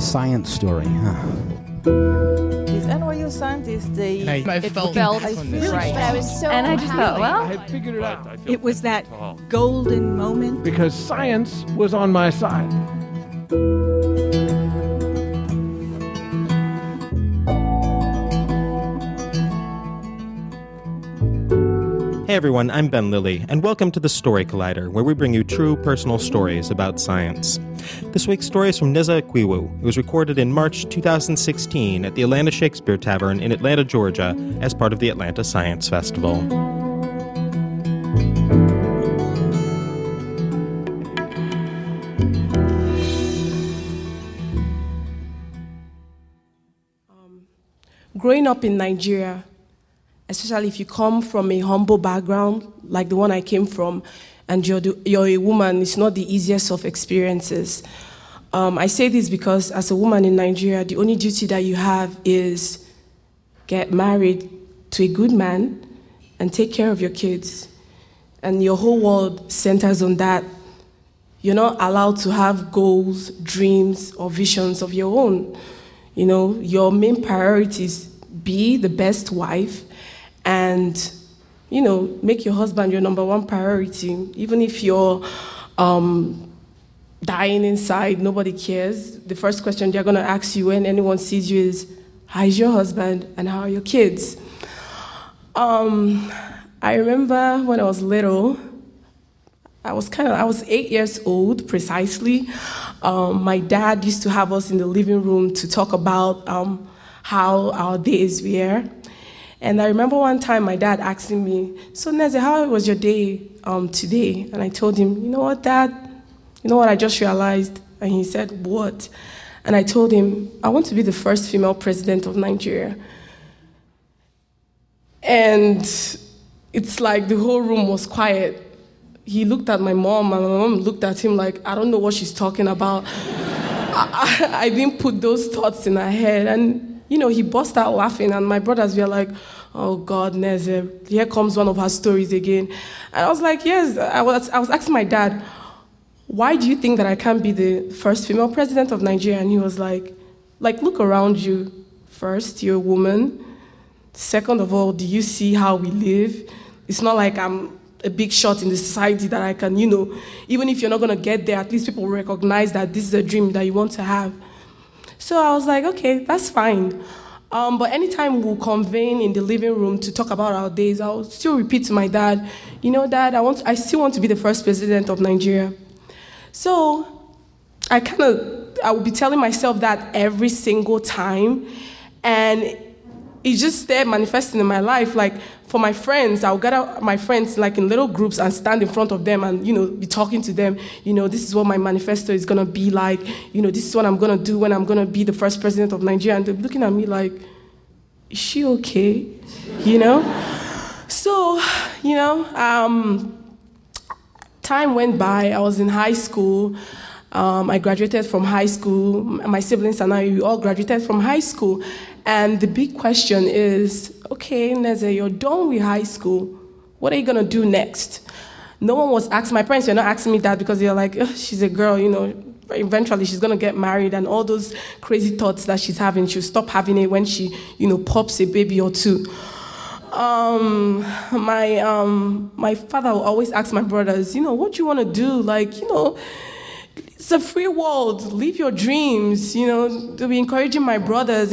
a science story. Is NYU scientist the... I felt, I was so happy. I just thought, well, I figured it out. It was that golden moment. Because science was on my side. Hey everyone, I'm Ben Lilly, and welcome to the Story Collider, where we bring you true personal stories about science. This week's story is from Nneze Akwiwu. It was recorded in March 2016 at the Atlanta Shakespeare Tavern in Atlanta, Georgia, as part of the Atlanta Science Festival. Growing up in Nigeria, especially if you come from a humble background, like the one I came from, and you're a woman, it's not the easiest of experiences. I say this because as a woman in Nigeria, the only duty that you have is get married to a good man and take care of your kids. And your whole world centers on that. You're not allowed to have goals, dreams, or visions of your own. You know, your main priority is be the best wife, and, you know, make your husband your number one priority. Even if you're dying inside, nobody cares. The first question they're going to ask you when anyone sees you is, how is your husband and how are your kids? I remember when I was little, I was 8 years old, precisely. My dad used to have us in the living room to talk about how our days were. And I remember one time my dad asking me, so Nneze, how was your day today? And I told him, you know what, Dad? You know what I just realized? And he said, what? And I told him, I want to be the first female president of Nigeria. And it's like the whole room was quiet. He looked at my mom, and my mom looked at him like, I don't know what she's talking about. I didn't put those thoughts in her head. And you know, he burst out laughing, and my brothers were like, oh God, Nneze, here comes one of her stories again. And I was like, yes, I was asking my dad, why do you think that I can't be the first female president of Nigeria? And he was like, look around you. First, you're a woman. Second of all, do you see how we live? It's not like I'm a big shot in the society that I can, you know, even if you're not going to get there, at least people recognize that this is a dream that you want to have. So I was like, okay, that's fine. But anytime we'll convene in the living room to talk about our days, I'll still repeat to my dad, you know, Dad, I still want to be the first president of Nigeria. So I would be telling myself that every single time. And it just started manifesting in my life. Like for my friends, I'll get out my friends like in little groups and stand in front of them and, you know, be talking to them. You know, this is what my manifesto is going to be like. You know, this is what I'm going to do when I'm going to be the first president of Nigeria. And they're looking at me like, is she okay? You know? So, you know, time went by. I was in high school. I graduated from high school. My siblings and I, we all graduated from high school. And the big question is, okay, Nneze, you're done with high school. What are you going to do next? No one was asking. My parents were not asking me that because they were like, oh, she's a girl, you know, eventually she's going to get married and all those crazy thoughts that she's having, she'll stop having it when she, you know, pops a baby or two. My father will always ask my brothers, you know, what do you want to do? Like, you know, it's a free world. Live your dreams, you know. They'll be encouraging my brothers,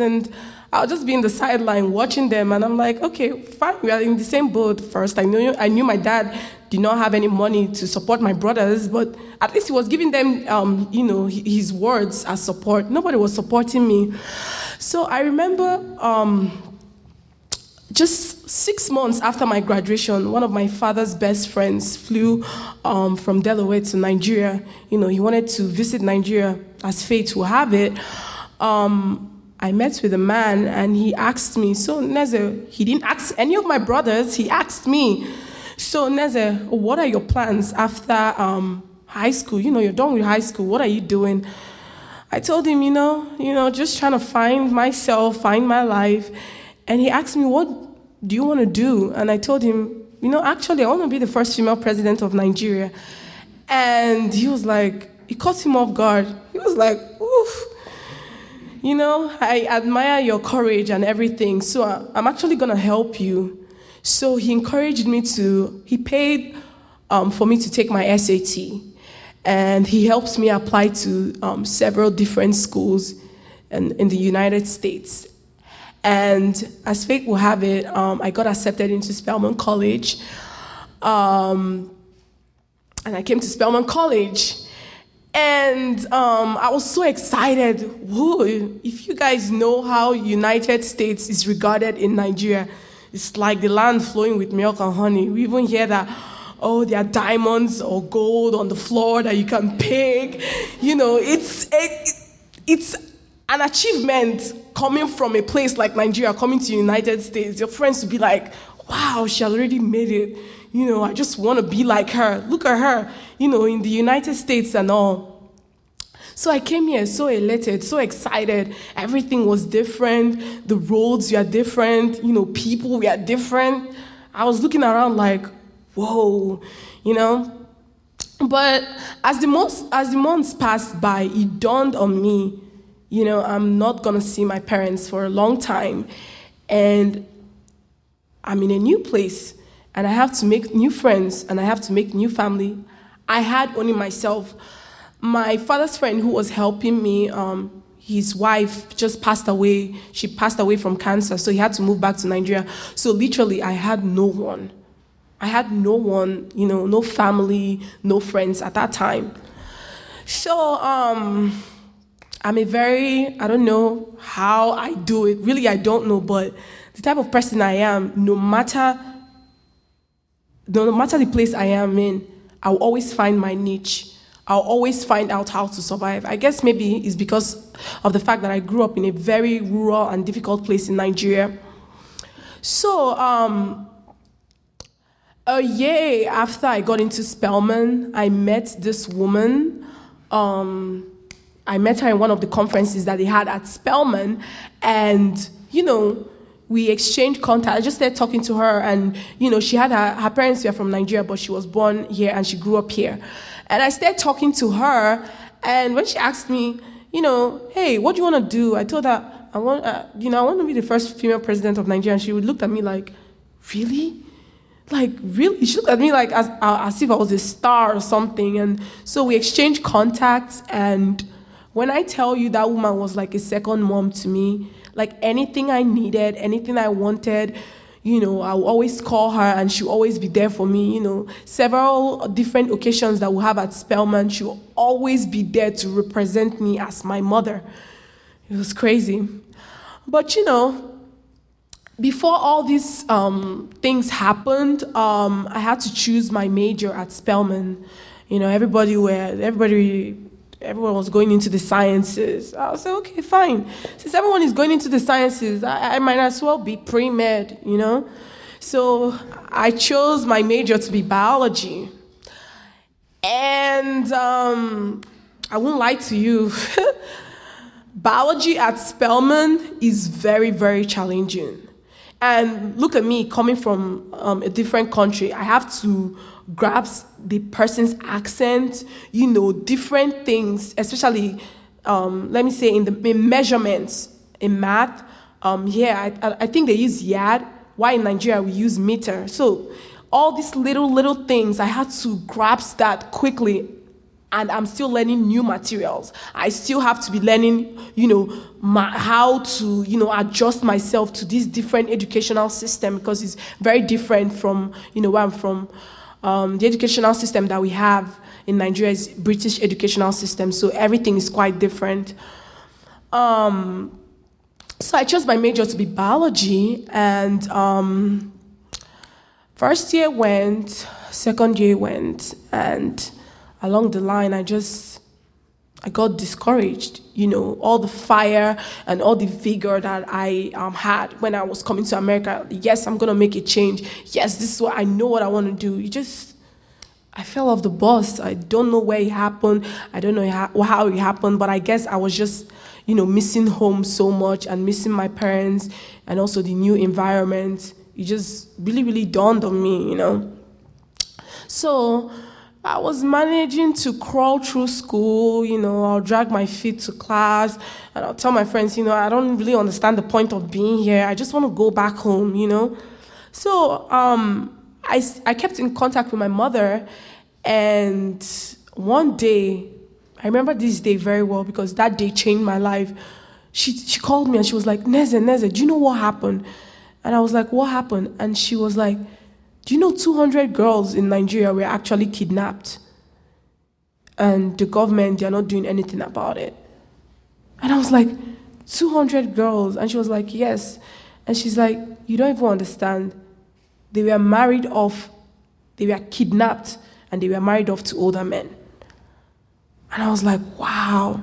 and I'll just be in the sideline watching them. And I'm like, okay, fine. We are in the same boat. First, I knew my dad did not have any money to support my brothers, but at least he was giving them, you know, his words as support. Nobody was supporting me. So I remember just 6 months after my graduation, one of my father's best friends flew from Delaware to Nigeria. You know, he wanted to visit Nigeria, as fate will have it. I met with a man, and he asked me, so Nneze, he didn't ask any of my brothers, he asked me, so Nneze, what are your plans after high school? You know, you're done with high school, what are you doing? I told him, you know, just trying to find myself, find my life. And he asked me, what do you want to do? And I told him, you know, actually, I want to be the first female president of Nigeria. And he was like, it caught him off guard. He was like, oof. You know, I admire your courage and everything, so I'm actually going to help you. So he encouraged me to, he paid for me to take my SAT, and he helps me apply to several different schools in the United States. And as fate will have it, I got accepted into Spelman College. And I came to Spelman College. And I was so excited. Whoa, if you guys know how United States is regarded in Nigeria, it's like the land flowing with milk and honey. We even hear that, oh, there are diamonds or gold on the floor that you can pick. You know, it's an achievement coming from a place like Nigeria, coming to United States. Your friends will be like, wow, she already made it. You know, I just want to be like her. Look at her, you know, in the United States and all. So I came here so elated, so excited. Everything was different. The roads were different. You know, people were different. I was looking around like, whoa, you know. But as the months passed by, it dawned on me, you know, I'm not going to see my parents for a long time. And I'm in a new place. And I have to make new friends, and I have to make new family. I had only myself. My father's friend who was helping me, his wife just passed away. She passed away from cancer, so he had to move back to Nigeria. So literally, I had no one. You know, no family, no friends at that time. So I'm a very, I don't know how I do it. Really, I don't know, but the type of person I am, no matter the place I am in, I'll always find my niche. I'll always find out how to survive. I guess maybe it's because of the fact that I grew up in a very rural and difficult place in Nigeria. So, a year after I got into Spelman, I met this woman. I met her in one of the conferences that they had at Spelman, and, you know, we exchanged contact. I just started talking to her, and, you know, she had her parents were from Nigeria, but she was born here and she grew up here. And I started talking to her, and when she asked me, you know, hey, what do you want to do? I told her, I want to be the first female president of Nigeria. And she looked at me like, really? Like, really? She looked at me like as if I was a star or something. And so we exchanged contacts, and when I tell you, that woman was like a second mom to me. Like, anything I needed, anything I wanted, you know, I would always call her, and she would always be there for me, you know. Several different occasions that we have at Spelman, she would always be there to represent me as my mother. It was crazy. But, you know, before all these things happened, I had to choose my major at Spelman. You know, everyone was going into the sciences. I was like, okay, fine. Since everyone is going into the sciences, I might as well be pre-med, you know? So I chose my major to be biology. And I won't lie to you, biology at Spelman is very, very challenging. And look at me, coming from a different country, I have to grasp the person's accent, you know, different things, especially, let me say, in measurements, in math. I think they use yard, while in Nigeria we use meter. So all these little things, I had to grasp that quickly, and I'm still learning new materials. I still have to be learning, you know, how to, you know, adjust myself to this different educational system, because it's very different from, you know, where I'm from. The educational system that we have in Nigeria is British educational system, so everything is quite different. So I chose my major to be biology, and first year went, second year went, and along the line I got discouraged. You know, all the fire and all the vigor that I had when I was coming to America. Yes, I'm going to make a change. Yes, this is what I know what I want to do. I fell off the bus. I don't know where it happened. I don't know how it happened, but I guess I was just, you know, missing home so much and missing my parents and also the new environment. It just really, really dawned on me, you know. So I was managing to crawl through school, you know, I'll drag my feet to class, and I'll tell my friends, you know, I don't really understand the point of being here. I just want to go back home, you know. So I kept in contact with my mother, and one day, I remember this day very well because that day changed my life. She called me and she was like, Nneze, do you know what happened? And I was like, what happened? And she was like, do you know 200 girls in Nigeria were actually kidnapped? And the government, they're not doing anything about it. And I was like, 200 girls? And she was like, yes. And she's like, you don't even understand. They were married off, they were kidnapped, and they were married off to older men. And I was like, wow.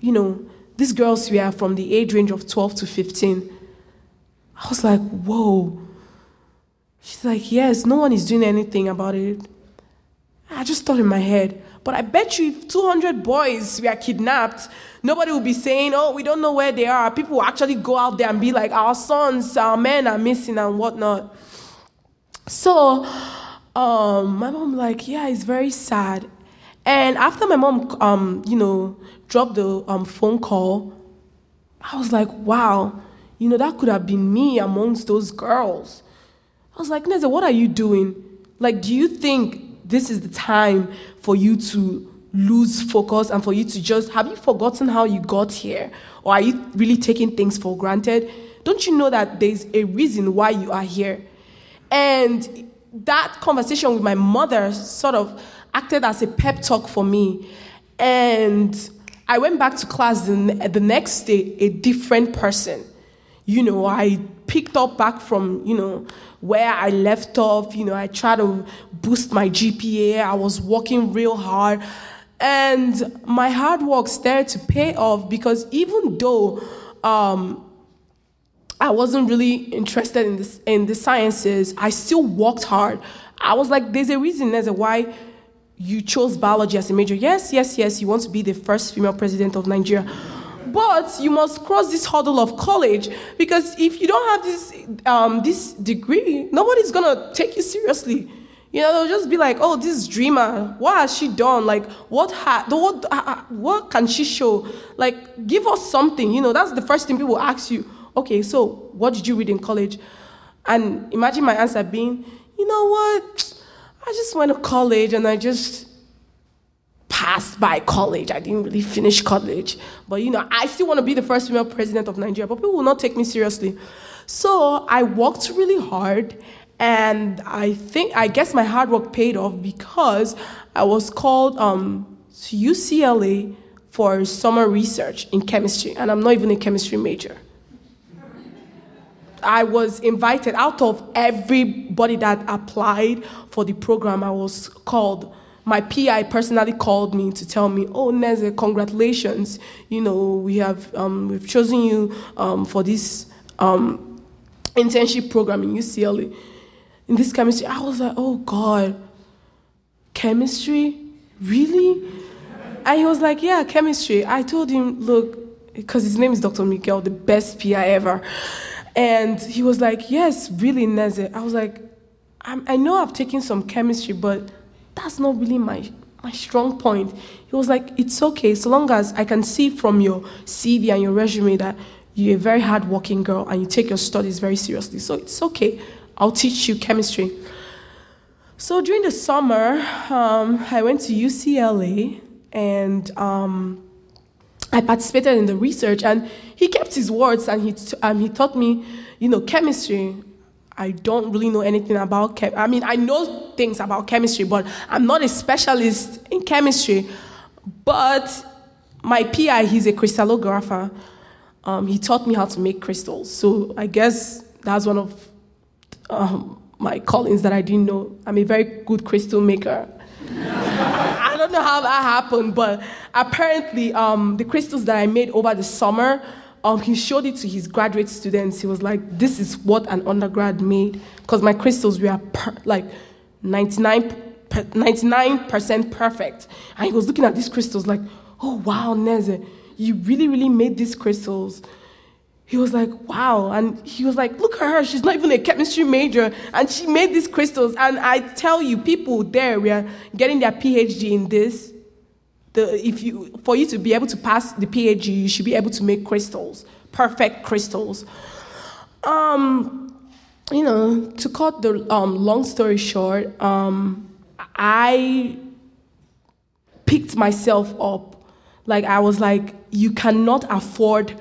You know, these girls were from the age range of 12 to 15. I was like, whoa. She's like, yes, no one is doing anything about it. I just thought in my head, but I bet you if 200 boys were kidnapped, nobody will be saying, oh, we don't know where they are. People will actually go out there and be like, our sons, our men are missing and whatnot. So my mom like, yeah, it's very sad. And after my mom, you know, dropped the phone call, I was like, wow, you know, that could have been me amongst those girls. I was like, Nneze, what are you doing? Like, do you think this is the time for you to lose focus and for you to just, have you forgotten how you got here? Or are you really taking things for granted? Don't you know that there's a reason why you are here? And that conversation with my mother sort of acted as a pep talk for me. And I went back to class the next day, a different person. You know, I picked up back from, you know, where I left off. You know, I tried to boost my GPA. I was working real hard. And my hard work started to pay off because even though I wasn't really interested in the sciences, I still worked hard. I was like, there's a reason as to why you chose biology as a major. Yes, you want to be the first female president of Nigeria. But you must cross this hurdle of college, because if you don't have this degree, nobody's going to take you seriously. You know, they'll just be like, oh, this dreamer, what has she done? Like, what can she show? Like, give us something. You know, that's the first thing people ask you. Okay, so what did you read in college? And imagine my answer being, you know what? I just went to college and I just passed by college. I didn't really finish college. But, you know, I still want to be the first female president of Nigeria, but people will not take me seriously. So I worked really hard, and I guess my hard work paid off because I was called to UCLA for summer research in chemistry, and I'm not even a chemistry major. I was invited out of everybody that applied for the program. I was called. My PI personally called me to tell me, oh, Nneze, congratulations. You know, we've chosen you for this internship program in UCLA. In this chemistry, I was like, oh, God, chemistry? Really? And he was like, yeah, chemistry. I told him, look, because his name is Dr. Miguel, the best PI ever. And he was like, yes, really, Nneze. I was like, I know I've taken some chemistry, but that's not really my strong point. He was like, it's okay, so long as I can see from your CV and your resume that you're a very hardworking girl and you take your studies very seriously. So it's okay, I'll teach you chemistry. So during the summer, I went to UCLA and I participated in the research, and he kept his words, and he taught me, you know, chemistry. I don't really know anything about I mean, I know things about chemistry, but I'm not a specialist in chemistry. But my PI, he's a crystallographer. He taught me how to make crystals. So I guess that's one of my callings that I didn't know. I'm a very good crystal maker. I don't know how that happened, but apparently the crystals that I made over the summer, he showed it to his graduate students. He was like, this is what an undergrad made. Because my crystals were like 99% perfect. And he was looking at these crystals like, oh, wow, Nneze, you really, really made these crystals. he was like, wow. And he was like, look at her. She's not even a chemistry major. And she made these crystals. And I tell you, people there, we are getting their PhD in this. For you to be able to pass the PhD, you should be able to make crystals, perfect crystals. To cut the long story short, I picked myself up. Like, I was like, you cannot afford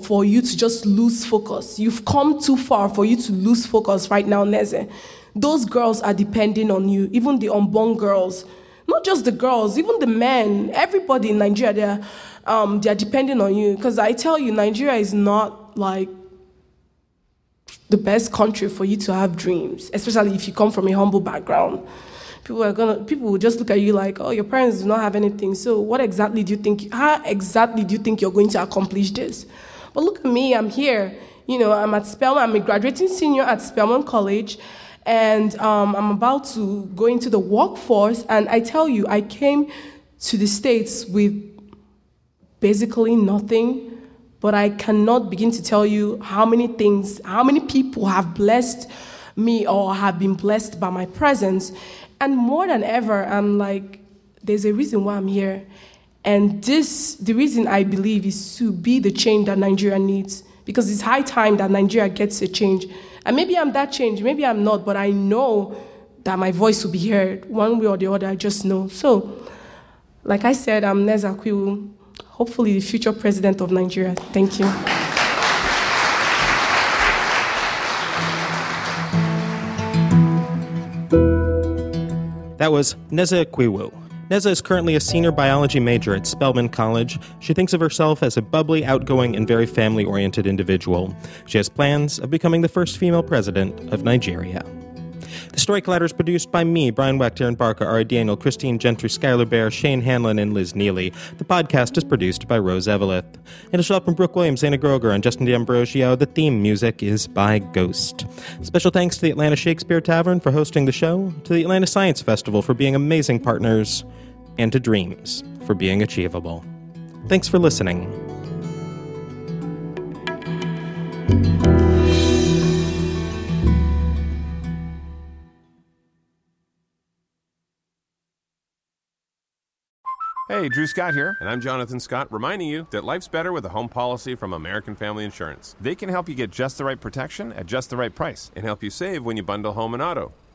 for you to just lose focus. You've come too far for you to lose focus right now, Nneze. Those girls are depending on you, even the unborn girls. Not just the girls, even the men, everybody in Nigeria, they're depending on you. Because I tell you, Nigeria is not like the best country for you to have dreams, especially if you come from a humble background. People will just look at you like, oh, your parents do not have anything. So how exactly do you think you're going to accomplish this? But look at me, I'm here. I'm at Spelman, I'm a graduating senior at Spelman College, and I'm about to go into the workforce. And I tell you, I came to the States with basically nothing. But I cannot begin to tell you how many people have blessed me or have been blessed by my presence. And more than ever, I'm like, there's a reason why I'm here. And the reason I believe is to be the change that Nigeria needs, because it's high time that Nigeria gets a change. And maybe I'm that change, maybe I'm not, but I know that my voice will be heard one way or the other, I just know. So, like I said, I'm Nneze Akwiwu, hopefully the future president of Nigeria. Thank you. That was Nneze Akwiwu. Nneze is currently a senior biology major at Spelman College. She thinks of herself as a bubbly, outgoing, and very family-oriented individual. She has plans of becoming the first female president of Nigeria. The Story Collider is produced by me, Brian Wachter, and Barker, Ari Daniel, Christine Gentry, Skyler Bear, Shane Hanlon, and Liz Neely. The podcast is produced by Rose Eveleth. Initial help from Brooke Williams, Anna Groger, and Justin D'Ambrosio. The theme music is by Ghost. Special thanks to the Atlanta Shakespeare Tavern for hosting the show, to the Atlanta Science Festival for being amazing partners, and to Dreams for being achievable. Thanks for listening. Hey, Drew Scott here, and I'm Jonathan Scott, reminding you that life's better with a home policy from American Family Insurance. They can help you get just the right protection at just the right price and help you save when you bundle home and auto.